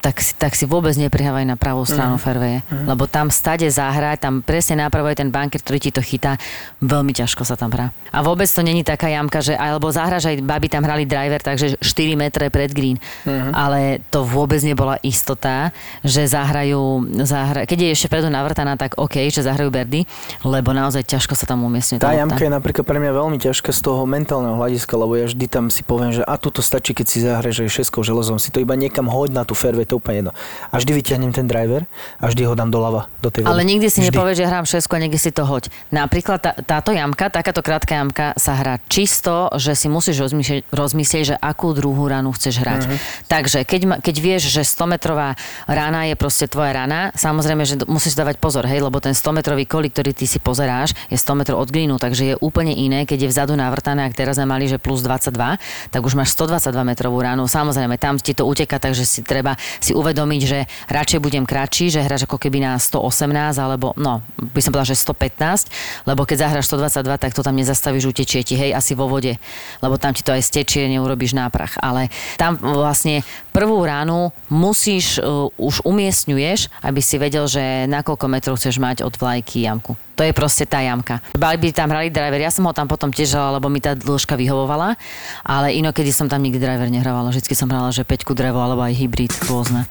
tak si, tak si vôbec neprihávaj na pravú stranu mm. fairwaye. Mm. Lebo tam stade zahrať, tam presne napravo je ten banker, ktorý ti to chytá. Veľmi ťažko sa tam hrá. A vôbec to není taká jamka, že alebo zahráš aj, babi tam hrali driver, takže štyri metre pred green. Mm. Ale to vôbec nebola istota, že zahrajú, zahra... keď je ešte predu navrtaná, tak OK, že zahrajú birdie, lebo naozaj ťažko sa tam umiestňuje. Tá, tá jamka je napríklad pre mňa veľmi ťažká z toho mentálneho hľadiska, lebo ja vždy tam si poviem, že a tu to stačí, keď si zahraš aj šeskou železom, si to iba niekam hoď na tú fairway. To úplne jedno. A vždy vyťahnem ten driver a vždy ho dám doľava, do tej vody. Ale nikdy si vždy nepovieš, že hrám šesku a niekde si to hoď. Napríklad tá, táto jamka, takáto krátka jamka sa hrá čisto, že si musíš rozmyslieť, rozmyslieť že akú druhú ranu chceš hrať. Mm-hmm. Takže keď, keď vieš, že stometrová rana je proste tvoja rana, samozrejme, že musíš dávať pozor, hej, lebo ten stometrový kolík, ktorý ty si pozeráš, je sto metrov od greenu, takže je úplne iné, keď je vzadu navrtané, ak teraz sme mali, že plus dvadsaťdva, tak už máš stodvadsaťdva metrovú ranu. Samozrejme, tam ti to uteká, takže si treba si uvedomiť, že radšej budem kratší, že hráš ako keby na sto osemnásť alebo no, by som povedala, že sto pätnásť, lebo keď zahráš sto dvadsaťdva, tak to tam nezastavíš, utečie ti, hej, asi vo vode, lebo tam ti to aj stečie, neurobíš náprach, ale tam vlastne prvú ránu musíš, uh, už umiestňuješ, aby si vedel, že na koľko metrov chceš mať od vlajky jamku. To je proste tá jamka. By tam hrali driver, ja som ho tam potom tiež hrala, lebo mi tá dĺžka vyhovovala, ale inokedy som tam nikdy driver nehrávala. Vždycky som hrala, že peťku drevo alebo aj hybrid, rôzne.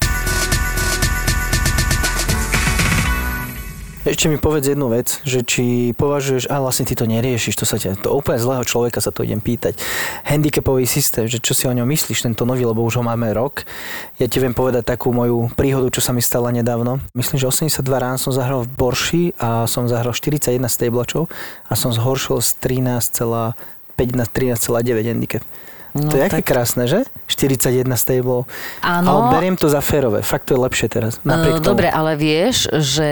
Ešte mi povedz jednu vec, že či považuješ, a vlastne ty to neriešiš, to sa ťa, to úplne zlého človeka sa to idem pýtať. Handicapový systém, že čo si o ňom myslíš, tento nový, lebo už ho máme rok. Ja ti viem povedať takú moju príhodu, čo sa mi stala nedávno. Myslím, že osemdesiatdva rán som zahral v borši a som zahral štyridsaťjeden stejblačov a som zhoršil z trinásť celá päť na trinásť celá deväť handicap. No, to je tak... aké krásne, že? štyridsaťjeden stable. Áno. Ale beriem to za férové. Fakt to je lepšie teraz. Napriek tomu. Dobre, ale vieš, že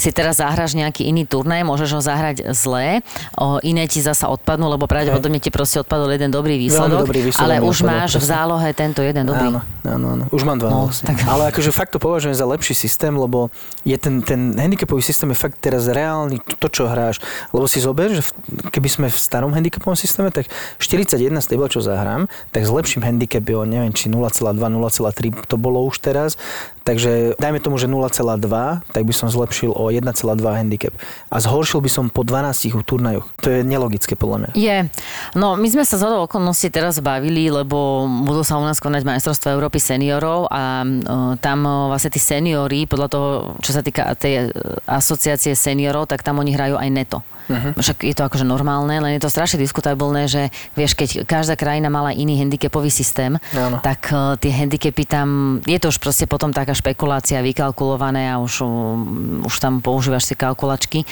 si teraz zahráš nejaký iný turnaj, môžeš ho zahrať zle, o, iné ti zasa odpadnú, lebo pravdepodobne ti proste odpadol jeden dobrý výsledok, dobrý výsledok ale už máš presne v zálohe tento jeden dobrý. Áno, áno, áno. Už mám dva. No, tak... Ale akože fakt to považujem za lepší systém, lebo je ten, ten handicapový systém je fakt teraz reálny, to, čo hráš. Lebo si zober, že keby sme v starom handicapovom systéme, tak štyridsaťjeden stable, čo zahrám, tak s lepším handicap je, neviem, či nula celá dva, nula celá tri, to bolo už teraz, takže dajme tomu, že nula celá dva, tak by som zlepšil o jedna celá dva handicap. A zhoršil by som po dvanástich turnajoch. To je nelogické, podľa mňa. Je. No, my sme sa z hodou okolností teraz bavili, lebo budú sa u nás konať majstrovstvá Európy seniorov a tam vlastne tí seniori, podľa toho, čo sa týka tej asociácie seniorov, tak tam oni hrajú aj neto. Uh-huh. Však je to akože normálne, len je to strašne diskutabilné, že vieš, keď každá krajina mala iný handicapový systém, ano, tak uh, tie handicapy tam, je to už proste potom taká špekulácia vykalkulované a už, uh, už tam používaš si kalkulačky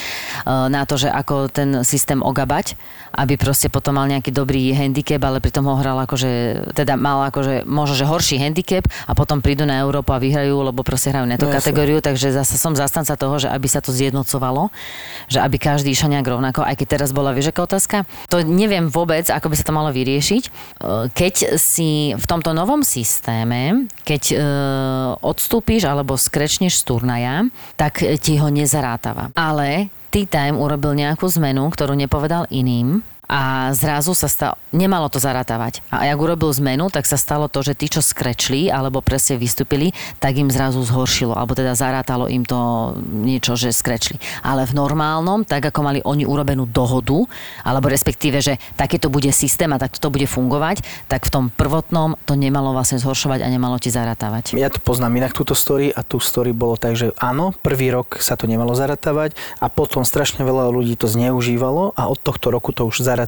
uh, na to, že ako ten systém ogabať, aby proste potom mal nejaký dobrý handicap, ale pritom ho hral akože, teda mal akože možno, že horší handicap a potom prídu na Európu a vyhrajú, lebo proste hrajú neto kategóriu, takže zase som zastanca toho, že aby sa to zjednocovalo, že aby každý išiel nejak rovnako, aj keď teraz bola, vieš, aká otázka? To neviem vôbec, ako by sa to malo vyriešiť. Keď si v tomto novom systéme, keď e, odstúpiš alebo skrečneš z turnaja, tak ti ho nezarátava. Ale Tea Time urobil nejakú zmenu, ktorú nepovedal iným, a zrazu sa stalo, nemalo to zaratávať. A jak urobil zmenu, tak sa stalo to, že tí, čo skrečli, alebo presne vystúpili, tak im zrazu zhoršilo, alebo teda zarátalo im to niečo, že skrečli. Ale v normálnom, tak ako mali oni urobenú dohodu, alebo respektíve, že takéto bude systém a takto to bude fungovať, tak v tom prvotnom to nemalo vlastne zhoršovať a nemalo ti zaratávať. Ja to poznám inak túto story a tú story bolo tak, že áno, prvý rok sa to nemalo zaratávať a potom strašne veľa ľudí to zneužívalo a od tohto roku to už zaratávajú.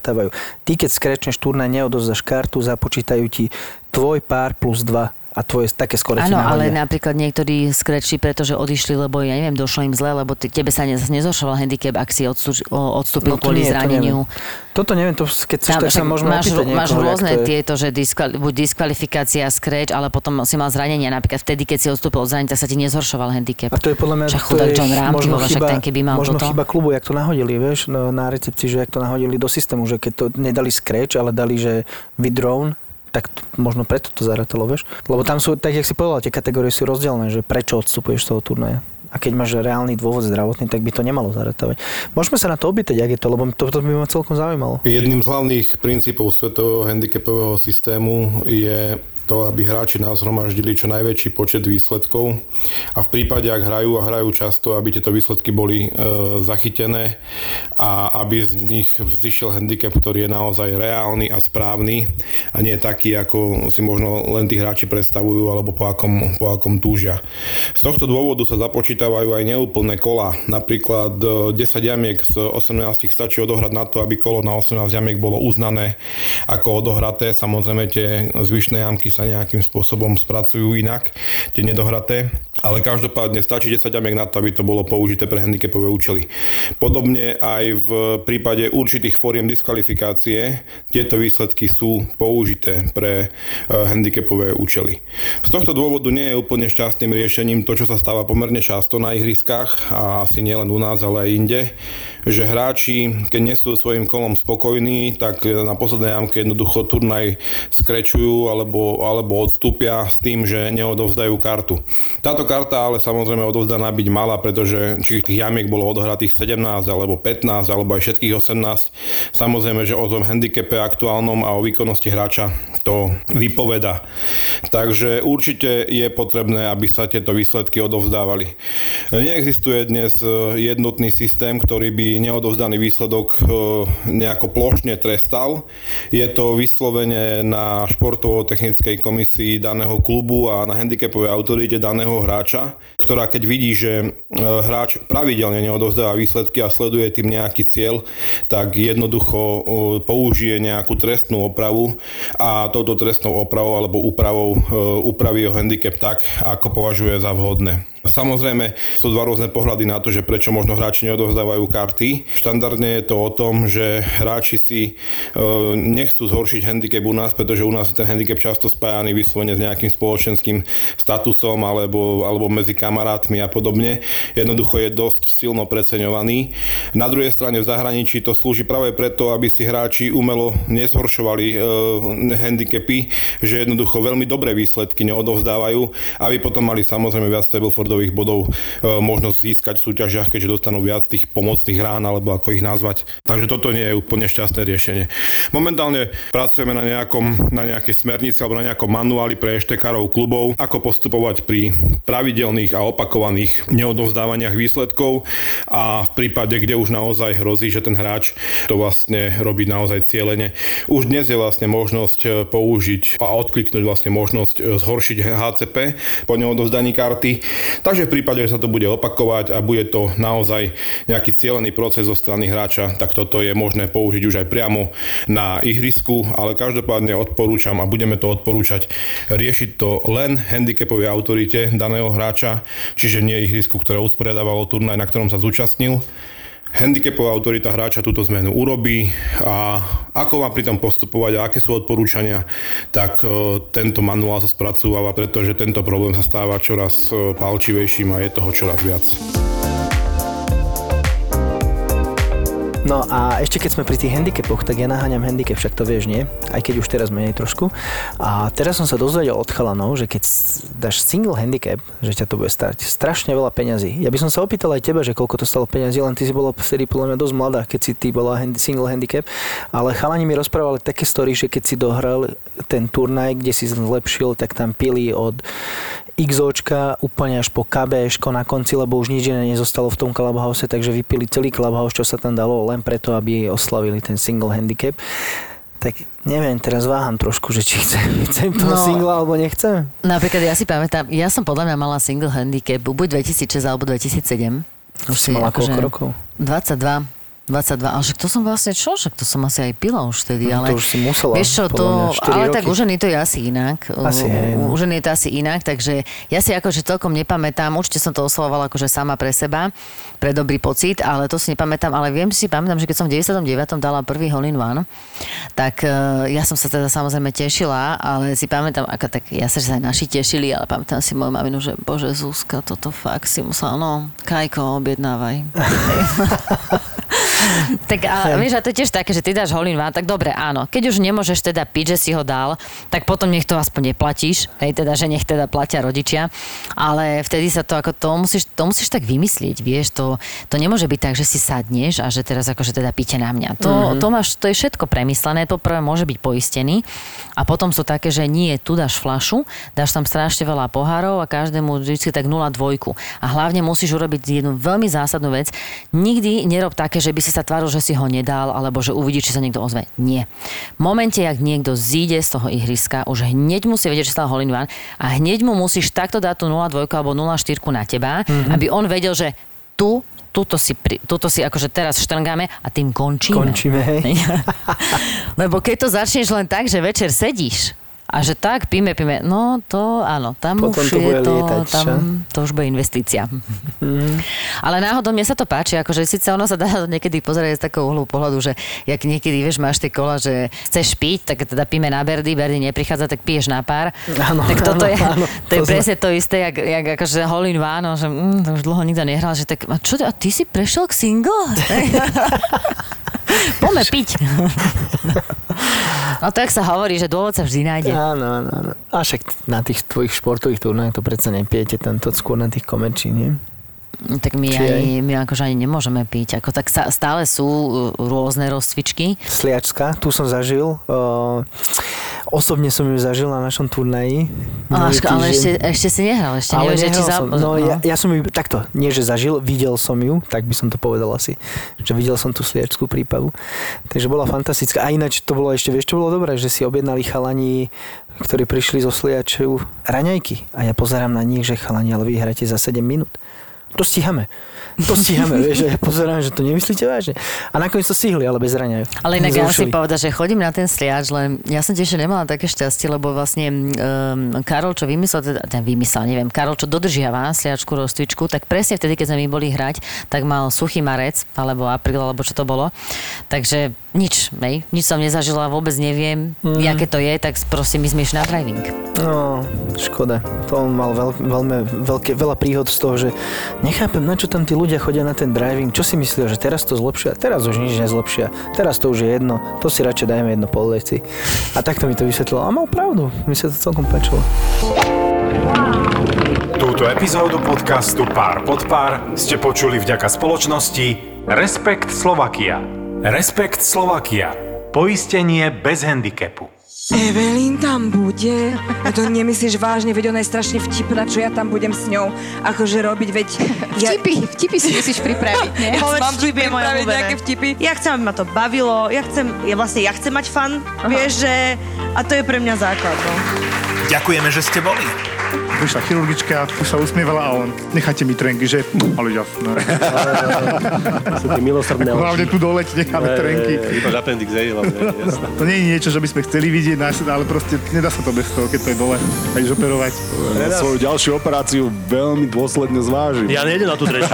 Ty, keď skrečneš turnaj, neodovzdáš kartu, započítajú ti tvoj pár plus dva a tvoje také skore ti náhodia. Áno, ale napríklad niektorí skrečí, pretože odišli, lebo ja neviem, došlo im zle, lebo tebe sa nezhoršoval handicap, ak si odstúpil kvôli zraneniu. Toto neviem, to keď chceš, tak sa môžeme opýtať niekoho. Máš rôzne tieto, že buď diskvalifikácia, skreč, ale potom si mal zranenie. Napríklad vtedy, keď si odstúpil od zranenia, sa ti nezhoršoval handicap. A to je podľa mňa, to je možno chyba klubu, jak to nahodili, vieš, na recepcii, že jak to nahodili do systému, že keď to nedali skreč, ale dali, že withdrawn, tak to, možno preto to zaratalo, vieš? Lebo tam sú, tak jak si povedal, tie kategórie sú rozdielne, že prečo odstupuješ z toho turnaja. A keď máš reálny dôvod zdravotný, tak by to nemalo zaratávať. Môžeme sa na to opýtať, jak je to, lebo to, to by ma celkom zaujímalo. Jedným z hlavných princípov svetového handicapového systému je to, aby hráči nazhromaždili čo najväčší počet výsledkov a v prípade, ak hrajú a hrajú často, aby tieto výsledky boli e, zachytené a aby z nich vzýšiel handicap, ktorý je naozaj reálny a správny a nie taký, ako si možno len tí hráči predstavujú alebo po akom, po akom túžia. Z tohto dôvodu sa započítavajú aj neúplné kola. Napríklad desať jamiek z osemnásť stačí odohrať na to, aby kolo na osemnásť jamiek bolo uznané ako odohraté. Samozrejme tie zvyšné jamky sa nejakým spôsobom spracujú inak, tie nedohraté, ale každopádne stačí desať jamiek na to, aby to bolo použité pre handicapové účely. Podobne aj v prípade určitých foriem diskvalifikácie tieto výsledky sú použité pre handicapové účely. Z tohto dôvodu nie je úplne šťastným riešením to, čo sa stáva pomerne často na ihriskách a asi nielen u nás, ale aj inde, že hráči, keď nie sú svojím kolom spokojní, tak na poslednej jamke jednoducho turnaj skrečujú alebo alebo odstúpia s tým, že neodovzdajú kartu. Táto karta ale samozrejme odovzdaná byť mala, pretože či tých jamiek bolo odohratých sedemnásť, alebo pätnásť, alebo aj všetkých osemnásť. Samozrejme, že o tom handicape aktuálnom a o výkonnosti hráča to vypoveda. Takže určite je potrebné, aby sa tieto výsledky odovzdávali. Neexistuje dnes jednotný systém, ktorý by neodovzdaný výsledok nejako plošne trestal. Je to vyslovene na športovo-technickej komisii daného klubu a na handicapovej autorite daného hráča, ktorá keď vidí, že hráč pravidelne neodovzdáva výsledky a sleduje tým nejaký cieľ, tak jednoducho použije nejakú trestnú opravu a touto trestnou opravou alebo úpravou upraví jeho handicap tak, ako považuje za vhodné. Samozrejme, sú dva rôzne pohľady na to, že prečo možno hráči neodovzdávajú karty. Štandardne je to o tom, že hráči si nechcú zhoršiť handicap u nás, pretože u nás je ten handicap často spájaný vyslovene s nejakým spoločenským statusom alebo, alebo medzi kamarátmi a podobne. Jednoducho je dosť silno preceňovaný. Na druhej strane v zahraničí to slúži práve preto, aby si hráči umelo nezhoršovali handicapy, že jednoducho veľmi dobré výsledky neodovzdávajú, aby potom mali samozrejme viac stablefordových bodov e, možnosť získať v súťažiach, keďže dostanú viac tých pomocných rán, alebo ako ich nazvať. Takže toto nie je úplne šťastné riešenie. Momentálne pracujeme na, nejakom, na nejakej smernici alebo na nejakom manuáli pre štekárov klubov, ako postupovať pri pravidelných a opakovaných neodovzdávaniach výsledkov a v prípade, kde už naozaj hrozí, že ten hráč to vlastne robí naozaj cieľene. Už dnes je vlastne možnosť použiť a odkliknúť vlastne možnosť zhoršiť há cé pé po neodovzdaní karty. Takže v prípade, že sa to bude opakovať a bude to naozaj nejaký cieľený proces zo strany hráča, tak toto je možné použiť už aj priamo na ihrisku, ale každopádne odporúčam a budeme to odporúčať riešiť to len handicapovej autorite daného hráča, čiže nie ihrisku, ktoré usporiadávalo turnaj, na ktorom sa zúčastnil. Handicapová autorita hráča túto zmenu urobí a ako má pri tom postupovať a aké sú odporúčania, tak tento manuál sa spracúva, pretože tento problém sa stáva čoraz pálčivejším a je toho čoraz viac. No a ešte keď sme pri tých handicapoch, tak ja naháňam handicap, však to vieš, nie? Aj keď už teraz menej trošku. A teraz som sa dozvedel od chalanov, že keď dáš single handicap, že ťa to bude stať strašne veľa peňazí. Ja by som sa opýtal aj teba, že koľko to stalo peňazí, len ty si bola vtedy podľa mňa dosť mladá, keď si ty bola single handicap. Ale chalani mi rozprávali také story, že keď si dohral ten turnaj, kde si zlepšil, tak tam pili od XOčka úplne až po KBŠko na konci, lebo už nič iné nezostalo v tom clubhouse, takže vypili celý clubhouse, čo sa tam dalo, len preto, aby oslavili ten single handicap. Tak neviem, teraz váham trošku, že či chcem, chcem toho no, singla, alebo nechcem. Napríklad ja si pamätám, ja som podľa mňa mala single handicap buď dvetisícšesť alebo dvetisícsedem. Už si mala koľko rokov? dvadsaťdva. dvadsaťdva, ale však to som vlastne čo? Však to som asi aj pila už vtedy, ale... No to už si musela, vieš čo, to, ale roky. Tak u ženy to je asi inak. Asi, hej, no. U ženy je to asi inak, takže ja si akože celkom nepamätám, určite som to oslavovala akože sama pre seba, pre dobrý pocit, ale to si nepamätám, ale viem, si pamätám, že keď som v deväťdesiatdeväť dala prvý hole in one, tak ja som sa teda samozrejme tešila, ale si pamätám, ako tak ja sa, že sa aj naši tešili, ale pamätám si moju maminu, že bože Zuzka, toto fakt si musela, no, Kajko, objednávaj. Tak a vieš, a to je tiež také, že ty dáš hole in one, tak dobre, áno. Keď už nemôžeš teda piť, že si ho dal, tak potom nech to aspoň neplatíš, hej, teda, že nech teda platia rodičia, ale vtedy sa to ako, to musíš, to musíš tak vymyslieť, vieš, to, to nemôže byť tak, že si sadneš a že teraz akože teda píte na mňa. To, mm-hmm. to máš, to je všetko premyslené, to prvé môže byť poistený a potom sú také, že nie, tu dáš fľašu, dáš tam strašne veľa pohárov a každému vždy tak nula celá dva a hlavne musíš urobiť jednu veľmi zásadnú vec, nikdy nerob také, že by si sa tváril, že si ho nedal, alebo že uvidí, či sa niekto ozve. Nie. V momente, jak niekto zíde z toho ihriska, už hneď musí vedieť, že sa hole in one a hneď mu musíš takto dať tú nula celá dva alebo nula celá štyri na teba, mm-hmm. aby on vedel, že tu Tuto si, pri, tuto si akože teraz štrngáme a tým končíme. Končíme, hej. Lebo keď to začneš len tak, že večer sedíš a že tak, píme, píme, no to áno, tam potom už to je to, lietať, tam čo? To už bude investícia. Mm. Ale náhodou mne sa to páči, akože síce ono sa dá niekedy pozerať z takého uhlu pohľadu, že jak niekedy, vieš, máš tie kola, že chceš piť, tak teda píme na Berdy, Berdy neprichádza, tak piješ na pár. Áno, tak toto áno, je, áno, to je presne to isté, jak, jak akože hole in one, že mm, to už dlho nikto nehral, že tak, a čo, a ty si prešiel k single? Poďme piť. No tak sa hovorí, že dôvod sa vždy nájde. Áno, áno, áno. A však na tých tvojich športových turnajoch to predsa nepijete, tam to skôr na tých komerčí, nie? tak my, aj, my akože ani nemôžeme piť. Ako, tak stále sú rôzne rozcvičky. Sliačská, tu som zažil. Uh, osobne som ju zažil na našom turnaji. Ale, ale ešte, ešte si nehral. Ešte ale neviem, nehral či som. Za... No, no. Ja, ja som ju takto, nie že zažil, videl som ju, tak by som to povedal asi. Že videl som tú sliačskú prípravu. Takže bola fantastická. A ináč to bolo ešte, vieš, čo bolo dobré? Že si objednali chalani, ktorí prišli zo Sliačov, raňajky. A ja pozerám na nich, že chalani, ale vy hráte za sedem minút. To stíhame. To stíhame, vieš, ja pozerám, že to nemyslíte vážne. A nakoniec to stihli, ale bez raňajú. Ale inak ja si povedať, že chodím na ten Sliač, len ja som tiež nemala také šťastie, lebo vlastne um, Karol, čo vymyslel, ten vymyslel, neviem, Karol, čo dodržiava sliačku, rozcvičku, tak presne vtedy, keď sme my boli hrať, tak mal suchý marec, alebo apríl, alebo čo to bolo. Takže nič, nej, nič som nezažila, vôbec neviem, mm. aké to je, tak proste my sme išli na driving. No, škoda. To on mal veľ, veľmi, veľké, veľa príhod z toho, že nechápem, na čo tam tí ľudia chodia na ten driving. Čo si myslíš, že teraz to zlepšia? Teraz už nič nezlepšia. Teraz to už je jedno. To si radšej dajme jedno polejci. A takto mi to vysvetlilo. A mal pravdu. Mi sa to celkom páčilo. Túto epizódu podcastu Pár pod pár ste počuli vďaka spoločnosti Respekt Slovakia. Respekt Slovakia. Poistenie bez handicapu. Evelyn tam bude? A to nemyslíš vážne, veď ona je strašne vtipná, čo ja tam budem s ňou akože robiť, veď... Ja... Vtipy, vtipy si musíš pripraviť, nie? Mám si pripraviť nejaké vtipy. Ja chcem, aby ma to bavilo, ja chcem, ja vlastne ja chcem mať fun, vieš, že... A to je pre mňa základ, no. Ďakujeme, že ste boli. Vyšla chirurgička, už sa usmievala a on, necháte mi trenky, že? Ale jasné. Sú tie milosrdné oči. Hlavne tu doleť necháme trenky. Iba appendix je, hlavne, jasné. To nie je niečo, že by sme chceli vidieť, ale proste nedá sa to bez toho, keď to je dole. Aj operovať. Svoju ďalšiu operáciu veľmi dôsledne zvážim. Ja nejdem na tú trešku.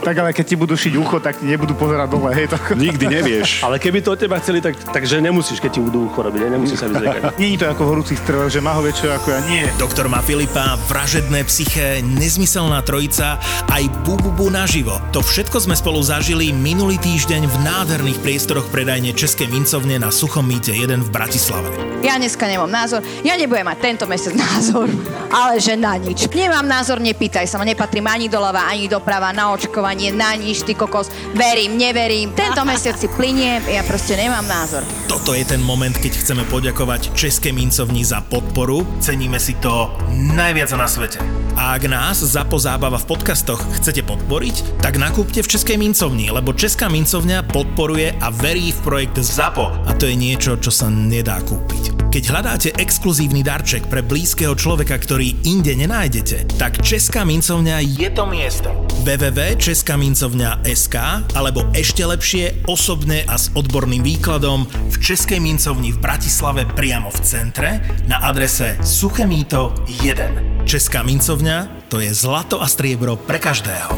Tak ale keď ti budú šiť ucho, tak ti nebudú pozerať dole, hej? Nikdy nevieš. Ale keby to od teba chceli, tak, takže nemusíš, keď ti budú ucho robiť, nemusíš sa vyzliekať. Není to ako v horúcich strelách, že má ho väčšie ako ja. Nie. Doktor má Filipa, vražedné psyché, nezmyselná trojica, aj bububu naživo. To všetko sme spolu zažili minulý týždeň v nádherných priestoroch predajne Českej mincovne na Suchomýte jeden v Bratislave. Ja dneska nemám názor, ja nebudem mať tento mesiac názor, ale že na nič. Nemám názor, nepýtaj sa ma, nepatrím ani doľava, ani doprava, na očkovanie, na nič, ty kokos, verím, neverím. Tento mesiac si plyniem, ja proste nemám názor. Toto je ten moment, keď chceme poďakovať Českej mincovni za podporu, ceníme si to najviac na svete. A ak nás za Pozábava v podcastoch chcete podporiť, tak nakúpte v Českej mincovni, lebo Česká mincovňa podporuje a verí v projekt ZAPO a to je niečo, čo sa nedá kúpiť. Keď hľadáte exkluzívny darček pre blízkeho človeka, ktorý inde nenájdete, tak Česká mincovňa je to miesto. w w w bodka česká mincovňa bodka es ká alebo ešte lepšie, osobne a s odborným výkladom v Českej mincovni v Bratislave priamo v centre na adrese Suchomýto jeden. Česká mincovňa, to je zlato a striebro pre každého.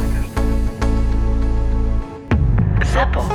Zapo.